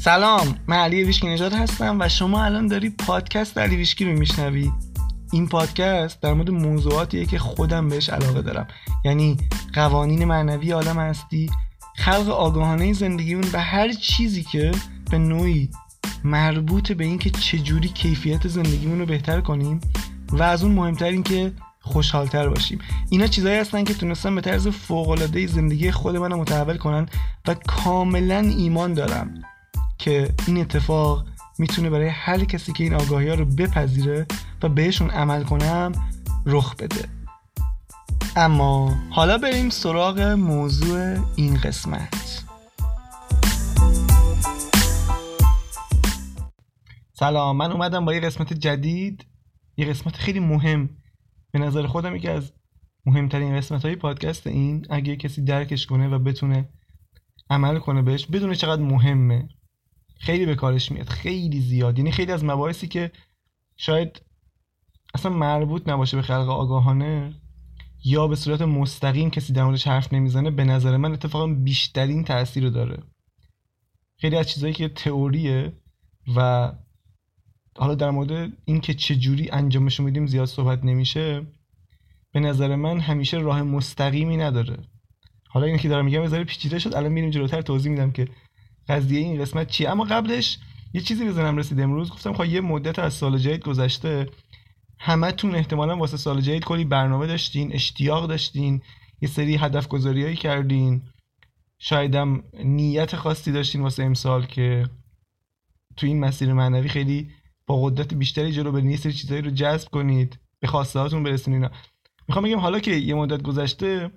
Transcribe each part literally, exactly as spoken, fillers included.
سلام، من علیویشکی نژاد هستم و شما الان داری پادکست علیویشکی رو میشنوی. این پادکست در مورد موضوعاتیه که خودم بهش علاقه دارم، یعنی قوانین معنوی عالم هستی، خلق آگاهانه زندگیمون و هر چیزی که به نوعی مربوط به این که چجوری کیفیت زندگیمون رو بهتر کنیم و از اون مهمتر این که خوشحالتر باشیم. اینا چیزایی هستن که تونستن به طرز فوق‌العاده زندگی خود من رو متحول کنن و کاملا ایمان دارم که این اتفاق میتونه برای هر کسی که این آگاهی‌ها رو بپذیره و بهشون عمل کنم رخ بده. اما حالا بریم سراغ موضوع این قسمت. سلام، من اومدم با یه قسمت جدید، یه قسمت خیلی مهم به نظر خودم، یکی از مهمترین قسمت‌های پادکست. این اگه کسی درکش کنه و بتونه عمل کنه بهش، بدونه چقدر مهمه، خیلی به کارش میاد، خیلی زیاد. یعنی خیلی از مباحثی که شاید اصلا مربوط نباشه به خلق آگاهانه یا به صورت مستقیم کسی در موردش حرف نمیزنه، به نظر من اتفاقا بیشترین تأثیر رو داره. خیلی از چیزایی که تئوریه و حالا در مورد این که چجوری انجامش میدیم زیاد صحبت نمیشه، به نظر من همیشه راه مستقیمی نداره. حالا اینه که دارم میگم یه ذره پیچیده شد، الان میریم جلوتر توضیح میدم که قضیه این قسمت چیه. اما قبلش یه چیزی بزنم رسید. امروز گفتم خب یه مدت از سال جدید گذشته، همتون احتمالاً واسه سال جدید کلی برنامه داشتین، اشتیاق داشتین، یه سری هدف گذاریایی کردین، شایدم نیت خاصی داشتین واسه امسال که تو این مسیر معنوی خیلی با قدرت بیشتری جلو برین، یه سری چیزایی رو جذب کنید، به خواسته هاتون برسین. اینا میخوام بگم حالا که یه مدت گذشته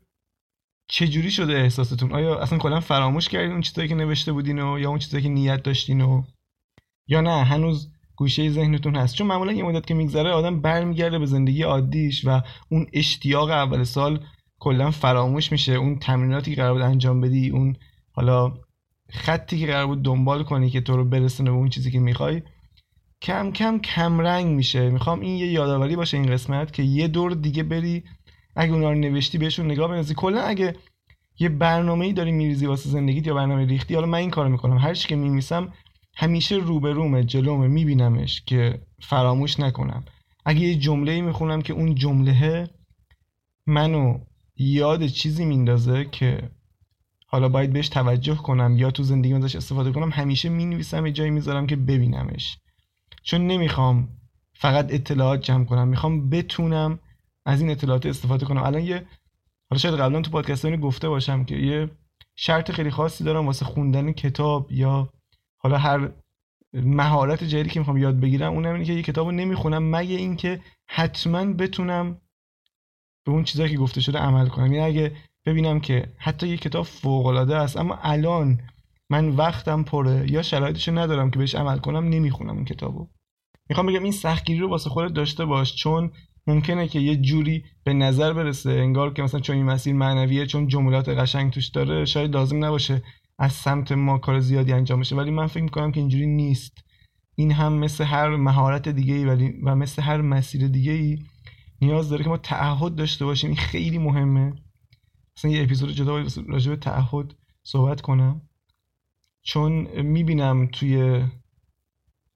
چه جوری شده احساستون؟ آیا اصلا کلا فراموش کردین اون چیزایی که نوشته بودین و یا اون چیزایی که نیت داشتین و یا نه هنوز گوشه ذهنتون هست؟ چون معمولا یه مدت که میگذره آدم برمیگرده به زندگی عادیش و اون اشتیاق اول سال کلا فراموش میشه. اون تمریناتی که قرار بود انجام بدی، اون حالا خطی که قرار بود دنبال کنی که تو رو برسونه به اون چیزی که میخوای، کم کم کم رنگ میشه. میخوام این یه یادآوری باشه این قسمت، که یه دور دیگه بری اگه اونا رو نوشتی بهشون نگاه بندازی. کلا اگه یه برنامه‌ای داری می‌ریزی واسه زندگیت یا برنامه ریختی، حالا من این کارو می‌کنم، هر چی که می‌نویسم همیشه روبرومه، جلومه، می‌بینمش که فراموش نکنم. اگه یه جمله‌ای می‌خونم که اون جمله منو یاد چیزی میندازه که حالا باید بهش توجه کنم یا تو زندگیم ازش استفاده کنم، همیشه می‌نویسم، یه جایی می‌ذارم که ببینمش. چون نمی‌خوام فقط اطلاعات جمع کنم، می‌خوام بتونم از این اطلاعات استفاده کنم. الان یه حالا شاید قبلا تو پادکست اینو گفته باشم که یه شرط خیلی خاصی دارم واسه خوندن کتاب یا حالا هر مهارت جدیدی که میخوام یاد بگیرم، اونم اینه که یه کتابو نمیخونم مگه اینکه حتما بتونم به اون چیزایی که گفته شده عمل کنم. یعنی اگه ببینم که حتی یه کتاب فوق العاده است اما الان من وقتم پره یا شرایطشو ندارم که بهش عمل کنم، نمیخونم اون کتابو. میخوام بگم این سختگیری رو واسه خودت داشته باش، چون ممکنه که یه جوری به نظر برسه انگار که مثلا چون این مسیر معنویه، چون جملات قشنگ توش داره، شاید لازم نباشه از سمت ما کار زیادی انجام بشه، ولی من فکر می‌کنم که اینجوری نیست. این هم مثل هر مهارت دیگه‌ای ولی و مثل هر مسیر دیگه‌ای نیاز داره که ما تعهد داشته باشیم. این خیلی مهمه. مثلا یه اپیزود جدا راجع به تعهد صحبت کنم، چون می‌بینم توی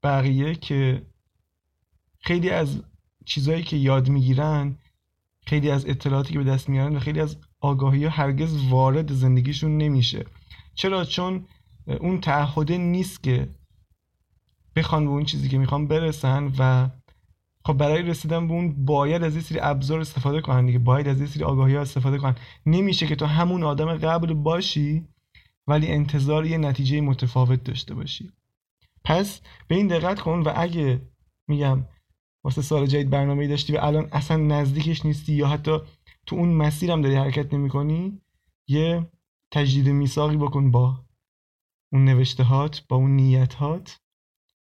بقیه که خیلی از چیزایی که یاد میگیرن، خیلی از اطلاعاتی که به دست میارن و خیلی از آگاهی‌ها هرگز وارد زندگیشون نمیشه. چرا؟ چون اون تعهده نیست که بخوان به اون چیزی که میخوان برسن و خب برای رسیدن به اون باید از یه سری ابزار استفاده کنن دیگه، باید از یه سری آگاهی‌ها استفاده کنن. نمیشه که تو همون آدم قبل باشی ولی انتظار یه نتیجه متفاوت داشته باشی. پس به این دقت کن و اگه میگم واسه سال جدید برنامه‌ای داشتی و الان اصلا نزدیکش نیستی یا حتی تو اون مسیرم داری حرکت نمی‌کنی، یه تجدید میثاقی بکن با اون نوشتهات، با اون نیت‌هات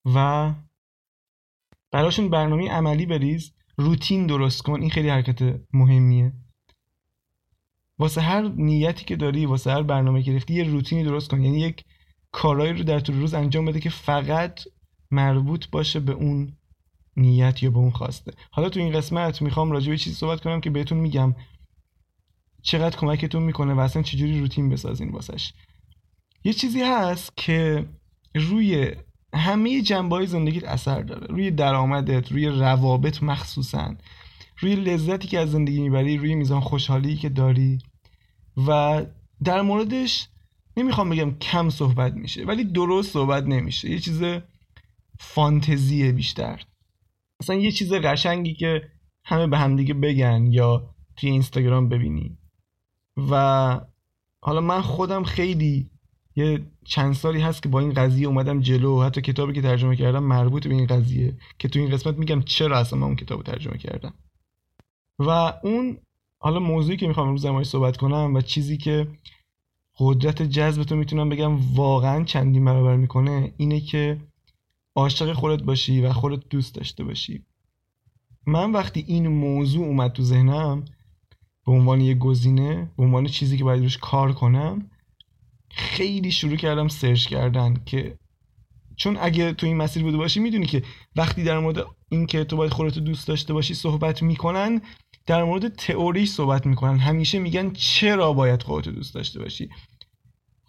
و براشون برنامه عملی بریز، روتین درست کن. این خیلی حرکت مهمیه. واسه هر نیتی که داری، واسه هر برنامه‌ای که گرفتی، یه روتینی درست کن. یعنی یک کارایی رو در طول روز انجام بده که فقط مربوط باشه به اون نیت یا به اون خواسته. حالا تو این قسمت میخوام راجع به چیزی صحبت کنم که بهتون میگم چقدر کمکتون میکنه و اصلا چجوری روتین بسازین واسش. یه چیزی هست که روی همه جنبه‌های زندگیت اثر داره، روی درآمدت، روی روابط مخصوصاً، روی لذتی که از زندگی میبری، روی میزان خوشحالی که داری. و در موردش نمیخوام بگم کم صحبت میشه، ولی درست صحبت نمیشه. یه چیز فانتزیه بیشتر، مثلا یه چیز قشنگی که همه به همدیگه بگن یا توی اینستاگرام ببینی. و حالا من خودم خیلی یه چند سالی هست که با این قضیه اومدم جلو. حتی کتابی که ترجمه کردم مربوط به این قضیه که تو این قسمت میگم چرا اصلا من اون کتابو ترجمه کردم. و اون حالا موضوعی که میخوام امروز باهاش صحبت کنم و چیزی که قدرت جذب تو میتونم بگم واقعا چندین برابر میکنه اینه که عاشق خودت باشی و خودت دوست داشته باشی. من وقتی این موضوع اومد تو ذهنم به عنوان یه گزینه، به عنوان چیزی که باید روش کار کنم، خیلی شروع کردم سرچ کردن. که چون اگه تو این مسیر بوده باشی میدونی که وقتی در مورد این که تو باید خودت دوست داشته باشی صحبت میکنن، در مورد تئوری صحبت میکنن. همیشه میگن چرا باید خودت دوست داشته باشی،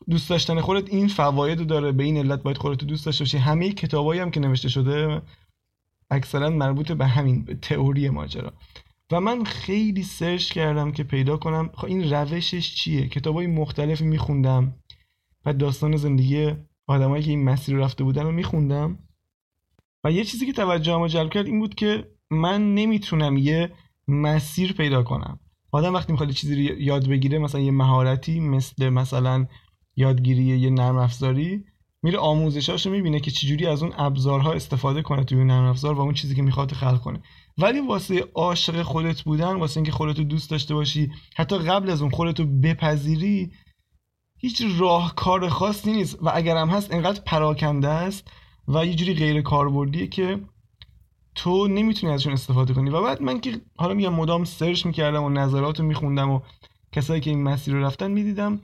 دوست داشتن خودت این فوایدو داره، به این علت باید خودت دوست داشته باشی. همه کتابایی هم که نوشته شده اکثرا مربوط به همین تئوری ماجرا. و من خیلی سرچ کردم که پیدا کنم خب این روشش چیه. کتابای مختلفی میخوندم و داستان زندگی آدمایی که این مسیر رو رفته بودن رو میخوندم. و یه چیزی که توجهمو جلب کرد این بود که من نمیتونم یه مسیر پیدا کنم. آدم وقتی میخواد چیزی رو یاد بگیره، مثلا یه مهارتی مثل مثلا یادگیری یه نرم افزاری، میره آموزشاشو میبینه که چجوری از اون ابزارها استفاده کنه توی نرم افزار و اون چیزی که میخواد خلق کنه. ولی واسه عاشق خودت بودن، واسه اینکه خودتو دوست داشته باشی، حتی قبل از اون خودتو بپذیری، هیچ راهکار خاصی نیست. و اگرم هست انقدر پراکنده است و یه جوری غیر کاربردیه که تو نمیتونی ازشون استفاده کنی. و بعد من که حالا میگم مدام سرچ میکردم و نظراتو میخوندم و کسایی که این مسیر رو رفتن میدیدم،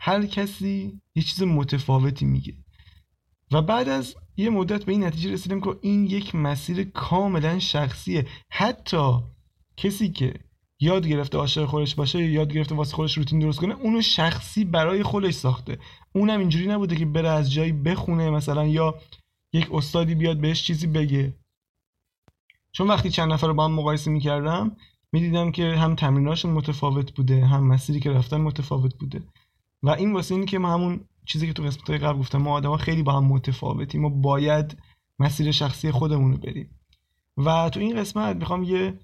هر کسی یه چیز متفاوتی میگه. و بعد از یه مدت به این نتیجه رسیدم که این یک مسیر کاملا شخصیه. حتی کسی که یاد گرفته عاشق خودش باشه یا یاد گرفته واسه خودش روتین درست کنه، اونو شخصی برای خودش ساخته. اونم اینجوری نبوده که بره از جایی بخونه مثلا یا یک استادی بیاد بهش چیزی بگه. چون وقتی چند نفر رو با هم مقایسه میکردم میدیدم که هم تمریناشون متفاوت بوده، هم مسیری که رفتن متفاوت بوده. و این واسه اینه که ما همون چیزی که تو قسمت‌های قبل گفتم، ما آدم‌ها خیلی با هم متفاوتیم، ما باید مسیر شخصی خودمون رو بریم. و تو این قسمت میخوام یه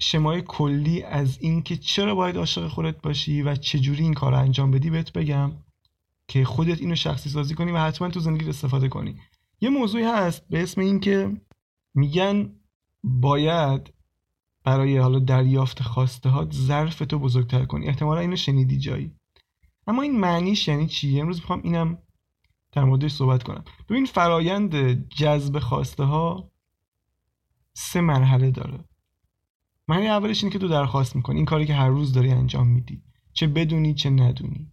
شمای کلی از این که چرا باید عاشق خودت باشی و چجوری این کار رو انجام بدی بهت بگم که خودت اینو شخصی سازی کنی و حتما تو زندگیت استفاده کنی. یه موضوعی هست به اسم این که میگن باید برای حالا دریافت خواستهات ظرف تو بزرگتر کنی. احتمالا اینو شنیدی جایی، اما این معنیش یعنی چی؟ امروز میخوام اینم در موردش صحبت کنم. ببین فرایند جذب خواسته ها سه مرحله داره. مرحله اولش اینه که تو درخواست میکنی، این کاری که هر روز داری انجام میدی، چه بدونی چه ندونی.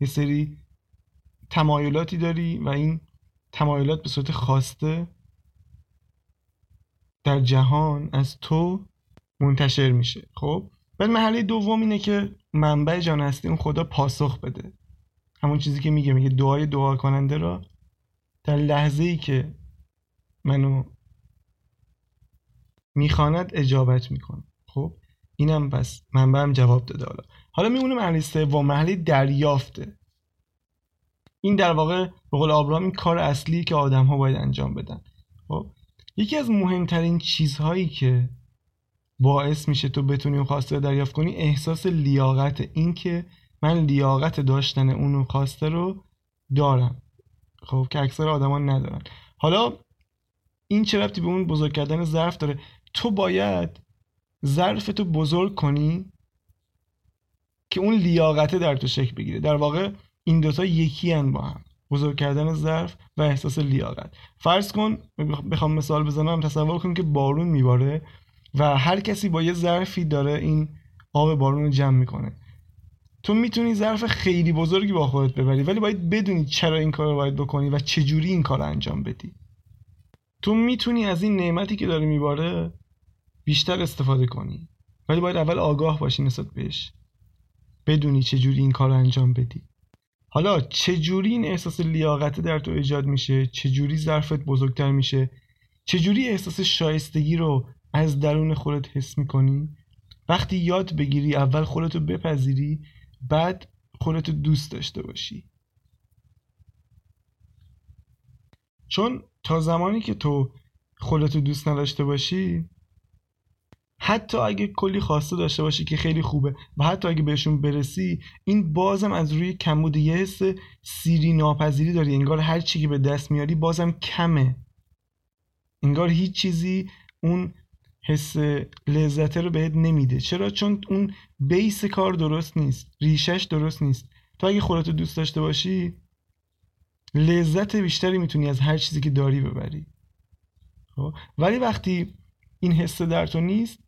یه سری تمایلاتی داری و این تمایلات به صورت خواسته در جهان از تو منتشر میشه. خب بعد مرحله دوم اینه که منبع جان هستی اون خدا پاسخ بده. همون چیزی که میگه میگه دعای دعا کننده را در لحظه‌ای که منو میخواند اجابت میکنه. خب اینم بس منبعم جواب داده. حالا حالا میمونه مرحله سوم، مرحله دریافته. این در واقع به قول آبراهام این کار اصلی که آدم‌ها باید انجام بدن. خب یکی از مهمترین چیزهایی که باعث میشه تو بتونی اون خواسته رو دریافت کنی احساس لیاقت، این که من لیاقت داشتن اون خواسته رو دارم، خب که اکثر آدما ندارن. حالا این چه ربطی به اون بزرگ کردن ظرف داره؟ تو باید ظرفتو بزرگ کنی که اون لیاقت در تو شکل بگیره. در واقع این دوتا یکی ان با هم، بزرگ کردن ظرف و احساس لیاقت. فرض کن بخوام مثال بزنم، تصور کن که بارون میباره و هر کسی با یه ظرفی داره این آب بارون رو جمع میکنه. تو میتونی ظرف خیلی بزرگی با خودت ببری، ولی باید بدونی چرا این کار رو باید بکنی و چجوری این کار رو انجام بدی. تو میتونی از این نعمتی که داره میباره بیشتر استفاده کنی، ولی باید اول آگاه باشی نسبت بهش، بدونی چجوری این کار رو انجام بدی. حالا چجوری این احساس لیاقت در تو ایجاد میشه؟ چجوری ظرفت بزرگتر میشه؟ چجوری احساس شایستگی رو از درون خودت حس میکنی؟ وقتی یاد بگیری اول خودتو بپذیری، بعد خودتو دوست داشته باشی. چون تا زمانی که تو خودتو دوست نداشته باشی، حتی اگه کلی خواسته داشته باشی که خیلی خوبه و حتی اگه بهشون برسی، این بازم از روی کمبود یه حس سیری ناپذیری داری، انگار هر چی که به دست میاری بازم کمه، انگار هیچ چیزی اون حس لذت رو بهت نمیده. چرا؟ چون اون بیس کار درست نیست، ریشش درست نیست. تو اگه خودتو دوست داشته باشی، لذت بیشتری میتونی از هر چیزی که داری ببری. ولی وقتی این حس در تو نیست،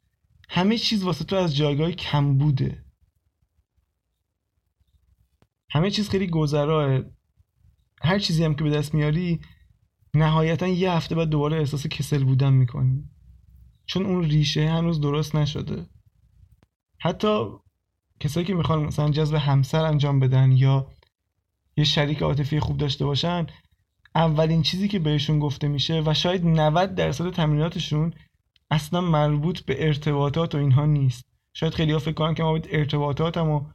همه چیز واسه تو از جایگاه کم بوده، همه چیز خیلی گذراه. هر چیزی هم که به دست میاری نهایتا یه هفته بعد دوباره احساس کسل بودن میکنی، چون اون ریشه هنوز درست نشده. حتی کسایی که میخوان مثلا جذب همسر انجام بدن یا یه شریک عاطفی خوب داشته باشن، اولین چیزی که بهشون گفته میشه و شاید نود درصد تمریناتشون اصلا مربوط به ارتباطات و اینها نیست. شاید خیلی ها فکر کنن که ما باید ارتباطاتمو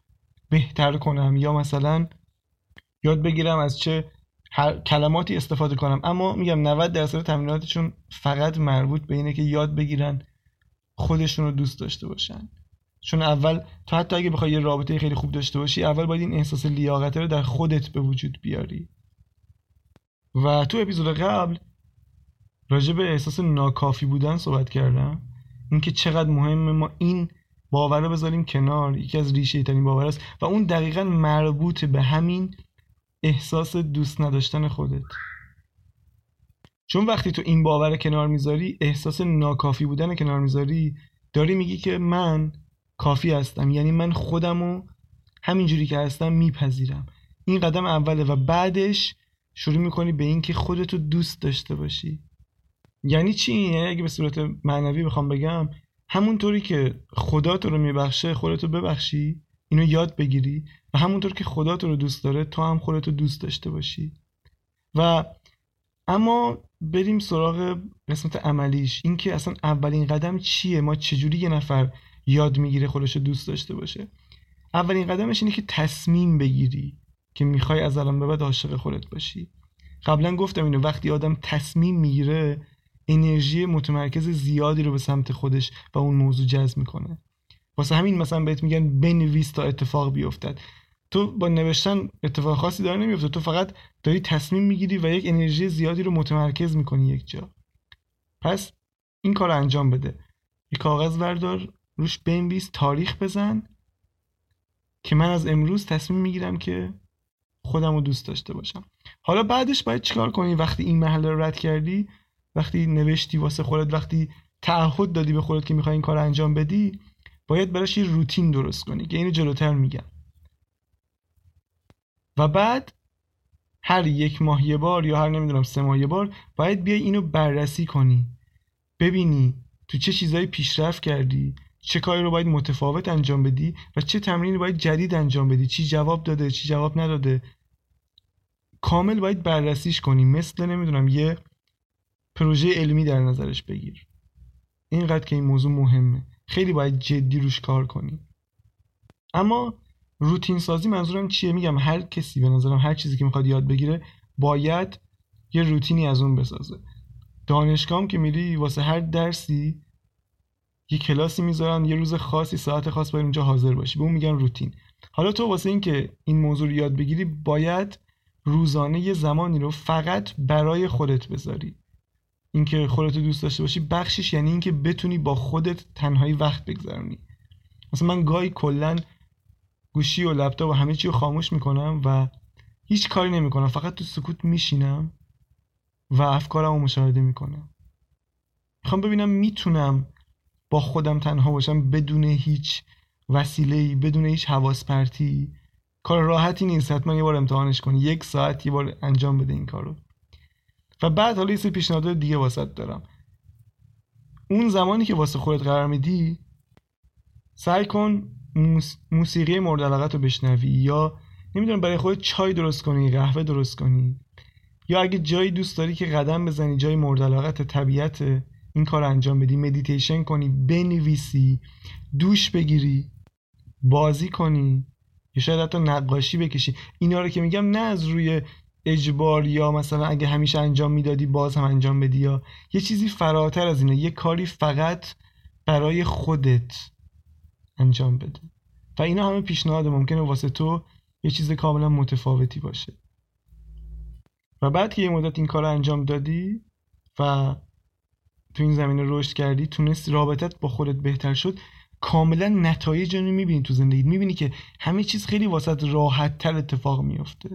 بهتر کنم یا مثلا یاد بگیرم از چه کلماتی استفاده کنم، اما میگم نود درصد تمریناتشون فقط مربوط به اینه که یاد بگیرن خودشون رو دوست داشته باشن. چون اول تو حتی اگه بخوای یه رابطه خیلی خوب داشته باشی، اول باید این احساس لیاقت رو در خودت به وجود بیاری. و تو اپیزود قبل راجع به احساس ناکافی بودن صحبت کردم، اینکه چقدر مهمه ما این باور رو بذاریم کنار. یکی از ریشه ترین باور است و اون دقیقاً مربوط به همین احساس دوست نداشتن خودت. چون وقتی تو این باور رو کنار میذاری، احساس ناکافی بودن رو کنار میذاری، داری میگی که من کافی هستم، یعنی من خودمو همینجوری که هستم میپذیرم. این قدم اوله و بعدش شروع میکنی به این که خودتو دوست داشته باشی. یعنی چی اینه؟ اگه به صورت معنوی بخوام بگم، همونطوری که خدا تو رو میبخشه خودتو ببخشی، اینو یاد بگیری، و همونطور که خدا تو رو دوست داره تو هم خودتو دوست داشته باشی. و اما بریم سراغ قسمت عملیش، این که اصلا اولین قدم چیه، ما چجوری یه نفر یاد میگیره خودشو دوست داشته باشه. اولین قدمش اینه که تصمیم بگیری که میخوای از الان به بعد عاشق خودت باشی. قبلا گفتم اینو، وقتی آدم تصمیم میگیره انرژی متمرکز زیادی رو به سمت خودش و اون موضوع جذب میکنه. واسه همین مثلا بهت میگن بنویس تا اتفاق بیفتد. تو با نوشتن اتفاق خاصی داره نمیفته، تو فقط داری تصمیم میگیری و یک انرژی زیادی رو متمرکز میکنی یک جا. پس این کار رو انجام بده، یک کاغذ بردار، روش بنویس، تاریخ بزن که من از امروز تصمیم میگیرم که خودم رو دوست داشته باشم. حالا بعدش باید چیکار کنی؟ وقتی این مرحله رو رد کردی، وقتی نوشتی واسه خودت، وقتی تعهد دادی به خودت که میخوای این کار انجام بدی، باید براش یه روتین درست کنی که اینو جلوتر میگم. و بعد هر یک ماه یه بار یا هر نمیدونم سه ماه یه بار باید بیای اینو بررسی کنی، ببینی تو چه چیزایی پیشرفت کردی، چه کاری رو باید متفاوت انجام بدی و چه تمرینی باید جدید انجام بدی، چی جواب داده چی جواب نداده. کامل باید بررسیش کنی، مثل نمیدونم یه پروژه علمی در نظرش بگیر. اینقدر که این موضوع مهمه، خیلی باید جدی روش کار کنی. اما روتین سازی منظورم چیه؟ میگم هر کسی به نظرم هر چیزی که میخواد یاد بگیره باید یه روتینی از اون بسازه. دانشگاه هم که میری واسه هر درسی یه کلاسی میذارن، یه روز خاصی ساعت خاص باید اونجا حاضر باشی، به اون میگن روتین. حالا تو واسه این که این موضوع رو یاد بگیری باید روزانه یه زمانی رو فقط برای خودت بذاری. اینکه خودت دوست داشته باشی بخشش یعنی اینکه بتونی با خودت تنهایی وقت بگذرونی. مثلا من گاهی کلا گوشی و لپتاپ و همه چی رو خاموش میکنم و هیچ کاری نمیکنم، فقط تو سکوت میشینم و افکارمو مشاهده میکنم. میخوام ببینم میتونم با خودم تنها باشم بدون هیچ وسیله‌ای، بدون هیچ حواس پرتی. کار راحتی نیست، حتما یه بار امتحانش کن، یک ساعت یه بار انجام بده این کارو. و بعد حالا یه سری پیشنهادات دیگه واسه دارم. اون زمانی که واسه خودت قرار میدی، سعی کن موسیقی مورد علاقه تو بشنوی یا نمیدونم برای خودت چای درست کنی، قهوه درست کنی، یا اگه جایی دوست داری که قدم بزنی، جای مورد علاقت، طبیعت، این کار انجام بدی، مدیتیشن کنی، بنویسی، دوش بگیری، بازی کنی، یا شاید حتی نقاشی بکشی. اینا رو که میگم نه از روی اجبار یا مثلا اگه همیشه انجام میدادی باز هم انجام بدی، یا یه چیزی فراتر از اینه، یه کاری فقط برای خودت انجام بده. و اینا همه پیشنهاد، ممکنه واسه تو یه چیز کاملا متفاوتی باشه. و بعد که یه مدت این کار انجام دادی و تو این زمینه رشد کردی، تونستی رابطت با خودت بهتر شد، کاملا نتایج رو میبینی تو زندگیت، میبینی که همه چیز خیلی واسط راحت‌تر اتفاق میفته.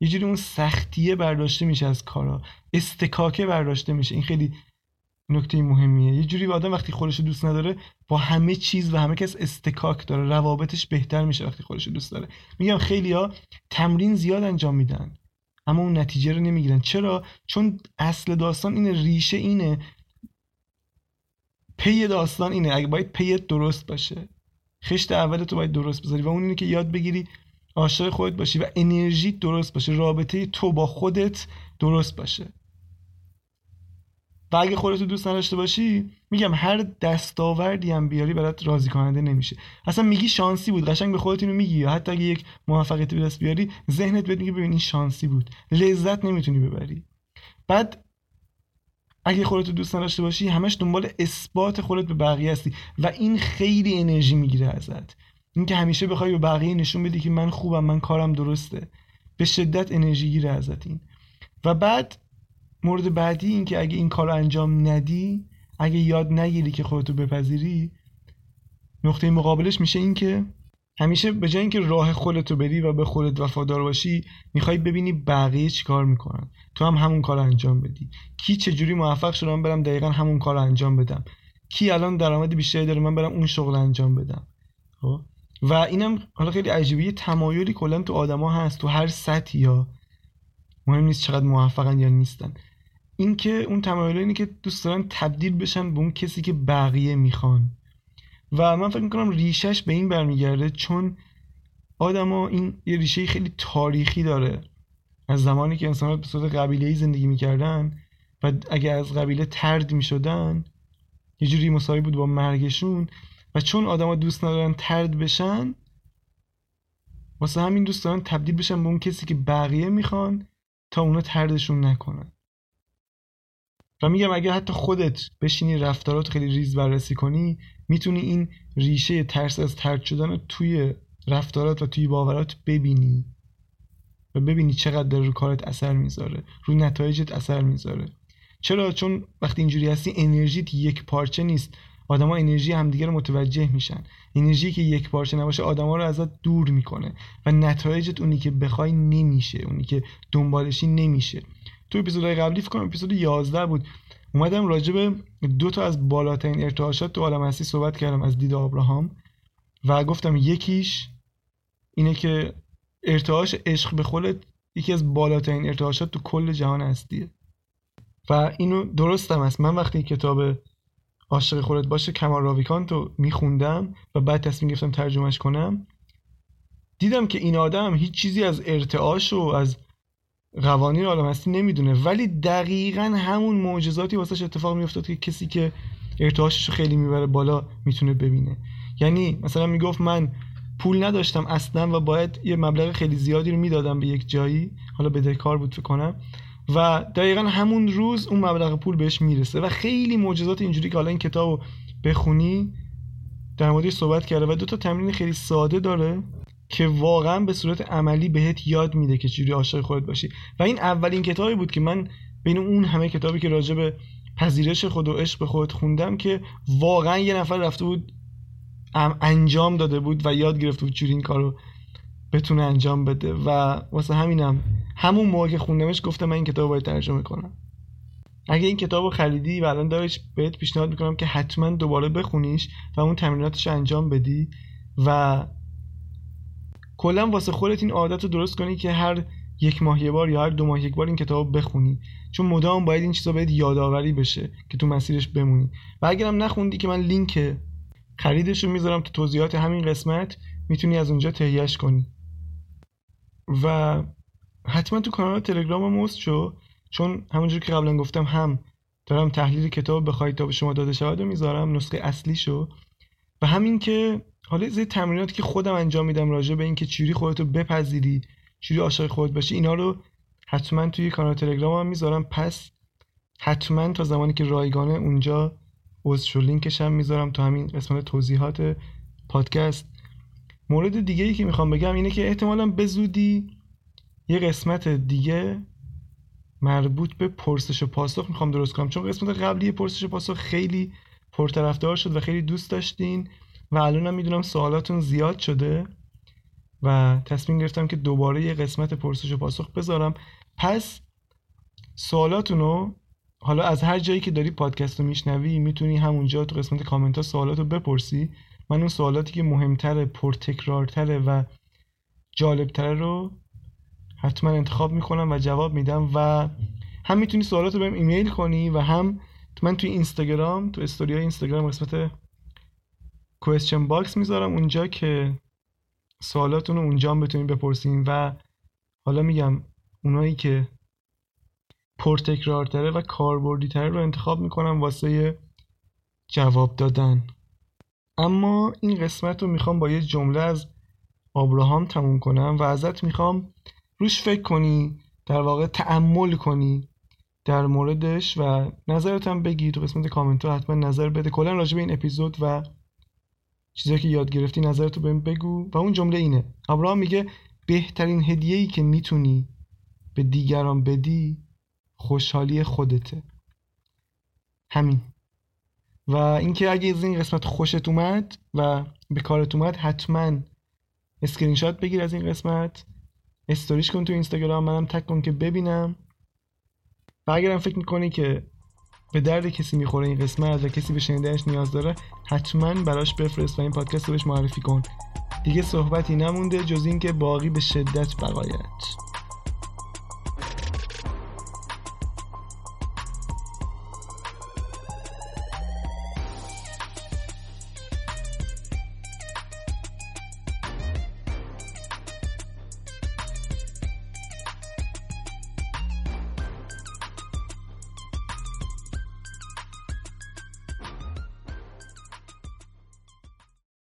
یه جوری اون سختیه برداشته میشه از کارا، استکاکه برداشته میشه. این خیلی نکته مهمیه. یه جوری آدم وقتی خودش دوست نداره با همه چیز و همه کس استکاک داره، روابطش بهتر میشه وقتی خودش دوست داره. میگم خیلیا تمرین زیاد انجام میدن اما اون نتیجه رو نمیگیرن. چرا؟ چون اصل داستان اینه، ریشه اینه، پی داستان اینه. اگه باید پیت درست باشه، خشت اول تو باید درست بذاری و اون اینه که یاد بگیری عاشق خودت باشی و انرژی درست باشه، رابطه تو با خودت درست باشه. و اگه خودت رو دوست نداشته باشی، میگم هر دستاوردی هم بیاری برات راضی کننده نمیشه. اصلا میگی شانسی بود، قشنگ به خودت اینو میگی، یا حتی اگه یک موفقیتی به دست بیاری ذهنت بهت میگه ببین این شانسی بود، لذت نمیتونی ببری. بعد اگه خودت رو دوست نداشته باشی، همش دنبال اثبات خودت به بقیه هستی و این خیلی انرژی میگیره ازت. اینکه همیشه بخوای به بقیه نشون بدی که من خوبم، من کارم درسته، به شدت انرژی گیره ازت این. و بعد مورد بعدی این که اگه این کارو انجام ندی، اگه یاد نگیری که خودتو بپذیری، نقطه مقابلش میشه این که همیشه به جای اینکه راه خودتو بری و به خودت وفادار باشی، میخوای ببینی بقیه چیکار میکنن، تو هم همون کارو انجام بدی. کی چه جوری موفق شد، من برم دقیقاً همون کارو انجام بدم. کی الان درآمد بیشتری داره، من برم اون شغل انجام بدم. خب و اینم حالا خیلی عجیبه، تمایلی کلا تو آدما هست، تو هر سطحی ها، مهم نیست چقدر موفقن یا نیستن. این که اون تمایل اینه که دوست دارن تبدیل بشن به اون کسی که بقیه میخوان. و من فکر میکنم ریشش به این برمیگرده، چون آدما این یه ریشه خیلی تاریخی داره، از زمانی که انسان‌ها به صورت قبیله‌ای زندگی میکردن و اگه از قبیله طرد میشدن یه جوری مساوی بود با مرگشون. و چون آدما دوست ندارن طرد بشن، واسه همین دوست دارن تبدیل بشن به اون کسی که بقیه میخوان تا اونا طردشون نکنن. و میگم اگه حتی خودت بشینی رفتارات خیلی ریز بررسی کنی، میتونی این ریشه ترس از طرد شدن رو توی رفتارات و توی باورات ببینی و ببینی چقدر داره رو کارت اثر میذاره، رو نتایجت اثر میذاره. چرا؟ چون وقتی اینجوری هستی انرژیت یک پارچه نیست. آدما انرژی همدیگه رو متوجه میشن. انرژی که یک پارچه نباشه آدما رو ازت دور میکنه و نتایجت اونی که بخوای نمیشه، اونی که دنبالشی نمیشه. تو اپیزودهای قبلی فکر کنم اپیزود یازده بود، اومدم راجع به دو تا از بالاترین ارتعاشات تو عالم هستی صحبت کردم از دید ابراهام و گفتم یکیش اینه که ارتعاش عشق به خودت یکی از بالاترین ارتعاشات تو کل جهان هستیه و اینو درستم است. من وقتی کتاب عاشق خودت باش کمال راویکانت رو میخوندم و بعد تصمیم گرفتم ترجمهش کنم، دیدم که این آدم هیچ چیزی از ارتعاش و از قوانین عالم هستی نمیدونه، ولی دقیقاً همون معجزاتی واسش اتفاق میافتاد که کسی که ارتعاشش رو خیلی میبره بالا میتونه ببینه. یعنی مثلا میگفت من پول نداشتم اصلا و باید یه مبلغ خیلی زیادی رو میدادم به یک جایی، حالا بدهکار بود فکر کنم، و دقیقاً همون روز اون مبلغ پول بهش میرسه. و خیلی معجزات اینجوری که حالا این کتابو بخونی در موردش صحبت کرده و دو تا تمرین خیلی ساده داره که واقعا به صورت عملی بهت یاد میده که چجوری عاشق خودت باشی. و این اولین کتابی بود که من بین اون همه کتابی که راجع به پذیرش خود و عشق به خودت خوندم که واقعا یه نفر رفته بود انجام داده بود و یاد گرفته بود چجوری این کارو بتونه انجام بده. و واسه همینم همون موقع که خوندمش گفتم من این کتابو باید ترجمه کنم. اگه این کتابو خریدی و الان داریش، بهت پیشنهاد میکنم که حتما دوباره بخونیش و اون تمریناتش انجام بدی و کلا واسه خودت این عادت رو درست کنی که هر یک ماه یک بار یا هر دو ماه یک بار این کتاب رو بخونی، چون مدام باید این چیزا بهت یادآوری بشه که تو مسیرش بمونی. و اگرم نخوندی که من لینک خریدش رو میذارم تو توضیحات همین قسمت، میتونی از اونجا تهیه‌اش کنی. و حتما تو کانال تلگرام موست شو، چون همونجور که قبلا گفتم هم دارم تحلیل کتاب بخواید تا به شما داده شود و میذارم نسخه اصلی شو، و همین که حالا زیر تمریناتی که خودم انجام میدم راجع به این که چجوری خودتو بپذیری، چجوری عاشق خودت باشی، اینا رو حتما توی کانال تلگرام هم میذارم. پس حتما تا زمانی که رایگانه اونجا عضو شو، لینکش هم میذارم تو همین قسمت توضیحات پادکست. مورد دیگه ای که میخوام بگم اینه که احتمالاً به زودی یه قسمت دیگه مربوط به پرسش و پاسخ میخوام درست کنم، چون قسمت قبلی پرسش و پاسخ خیلی پرطرفدار شد و خیلی دوست داشتین و الانم میدونم سوالاتون زیاد شده و تصمیم گرفتم که دوباره یه قسمت پرسش و پاسخ بذارم. پس سوالاتونو حالا از هر جایی که داری پادکست رو میشنوی میتونی همونجا تو قسمت کامنت ها سوالاتو بپرسی. من اون سوالاتی که مهمتره، پرتکرارتره و جالبتره رو حتما انتخاب میکنم و جواب میدم. و هم میتونی سوالاتو بهم ایمیل کنی و هم من توی اینستاگرام، تو استوری های اینستاگرام قسمت کوئسچن باکس میذارم اونجا که سوالاتونو اونجا هم بتونین بپرسین. و حالا میگم اونایی که پرتکرارتره و کاربردی‌تره رو انتخاب میکنم واسه جواب دادن. اما این قسمت رو میخوام با یه جمله از آبراهام تموم کنم و ازت میخوام روش فکر کنی، در واقع تأمل کنی در موردش و نظرت هم بگی تو قسمت کامنت ها، حتما نظر بده کلا راجع به این اپیزود و چیزایی که یاد گرفتی نظرتو بهم بگو. و اون جمله اینه، آبراهام میگه بهترین هدیه‌ای که میتونی به دیگران بدی خوشحالی خودته. همین. و اینکه اگه از این قسمت خوشت اومد و به کارت اومد حتما اسکرین شات بگیر از این قسمت، استوریش کن تو اینستاگرام، منم تگ کن که ببینم. و اگرم فکر میکنی که به درد کسی میخوره این قسمت و کسی به شنیدنش نیاز داره حتما براش بفرست و این پادکست رو بهش معرفی کن. دیگه صحبتی نمونده جز این که باقی به شدت بقایت.